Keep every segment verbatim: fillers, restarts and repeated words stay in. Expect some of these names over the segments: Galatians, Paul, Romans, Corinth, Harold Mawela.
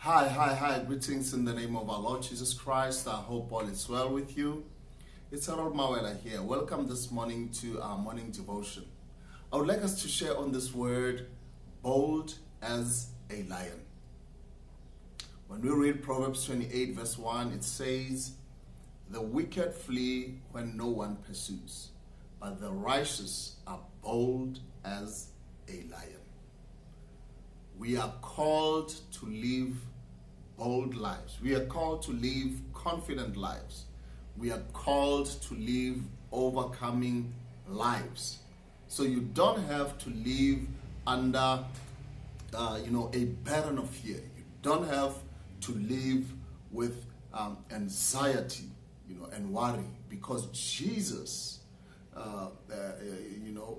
Hi, hi, hi. Greetings in the name of our Lord Jesus Christ. I hope all is well with you. It's Harold Mawela here. Welcome this morning to our morning devotion. I would like us to share on this word, bold as a lion. When we read Proverbs twenty-eight verse one, it says, "The wicked flee when no one pursues, but the righteous are bold as a lion." We are called to live bold lives. We are called to live confident lives. We are called to live overcoming lives. So you don't have to live under, uh, you know, a burden of fear. You don't have to live with um, anxiety, you know, and worry, because Jesus, uh, uh, you know,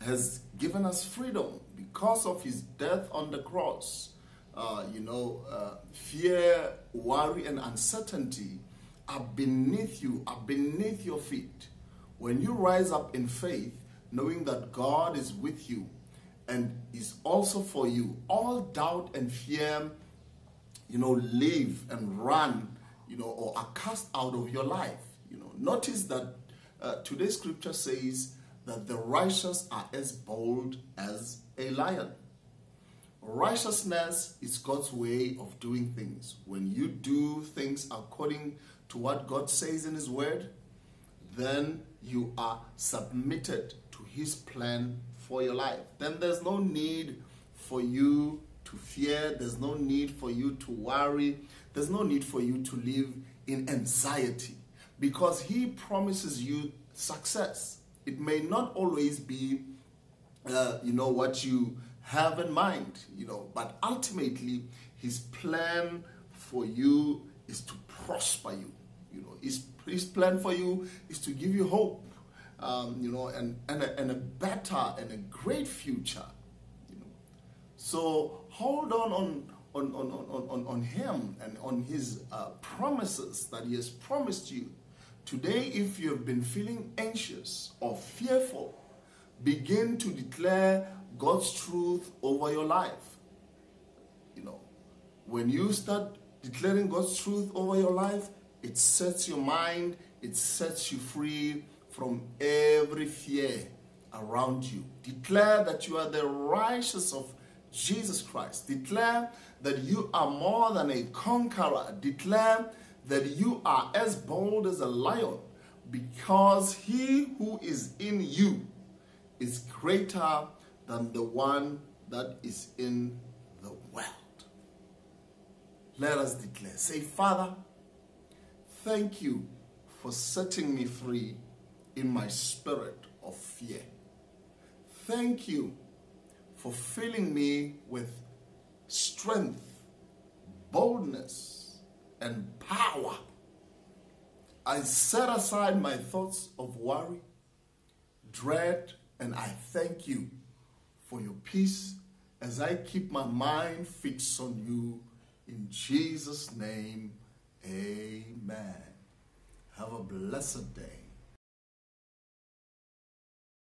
has given us freedom because of his death on the cross. Uh, you know, uh, fear, worry, and uncertainty are beneath you, are beneath your feet. When you rise up in faith, knowing that God is with you and is also for you, all doubt and fear, you know, leave and run, you know, or are cast out of your life. You know, notice that uh, today's scripture says that the righteous are as bold as a lion. Righteousness is God's way of doing things. When you do things according to what God says in his word, then you are submitted to his plan for your life. Then there's no need for you to fear. There's no need for you to worry. There's no need for you to live in anxiety, because he promises you success. It may not always be, uh, you know, what you have in mind, you know, but ultimately his plan for you is to prosper you, you know, his, his plan for you is to give you hope, um, you know, and, and, a, and a better and a great future, you know. So hold on on, on, on, on, on, on him and on his uh, promises that he has promised you. Today, if you have been feeling anxious or fearful, begin to declare God's truth over your life. You know, when you start declaring God's truth over your life, it sets your mind, it sets you free from every fear around you. Declare that you are the righteous of Jesus Christ. Declare that you are more than a conqueror. Declare that you are as bold as a lion, because he who is in you is greater than the one that is in the world. Let us declare. Say, Father, thank you for setting me free in my spirit of fear. Thank you for filling me with strength, boldness, and power. I set aside my thoughts of worry, dread, and I thank you for your peace as I keep my mind fixed on you. In Jesus' name, amen. Have a blessed day.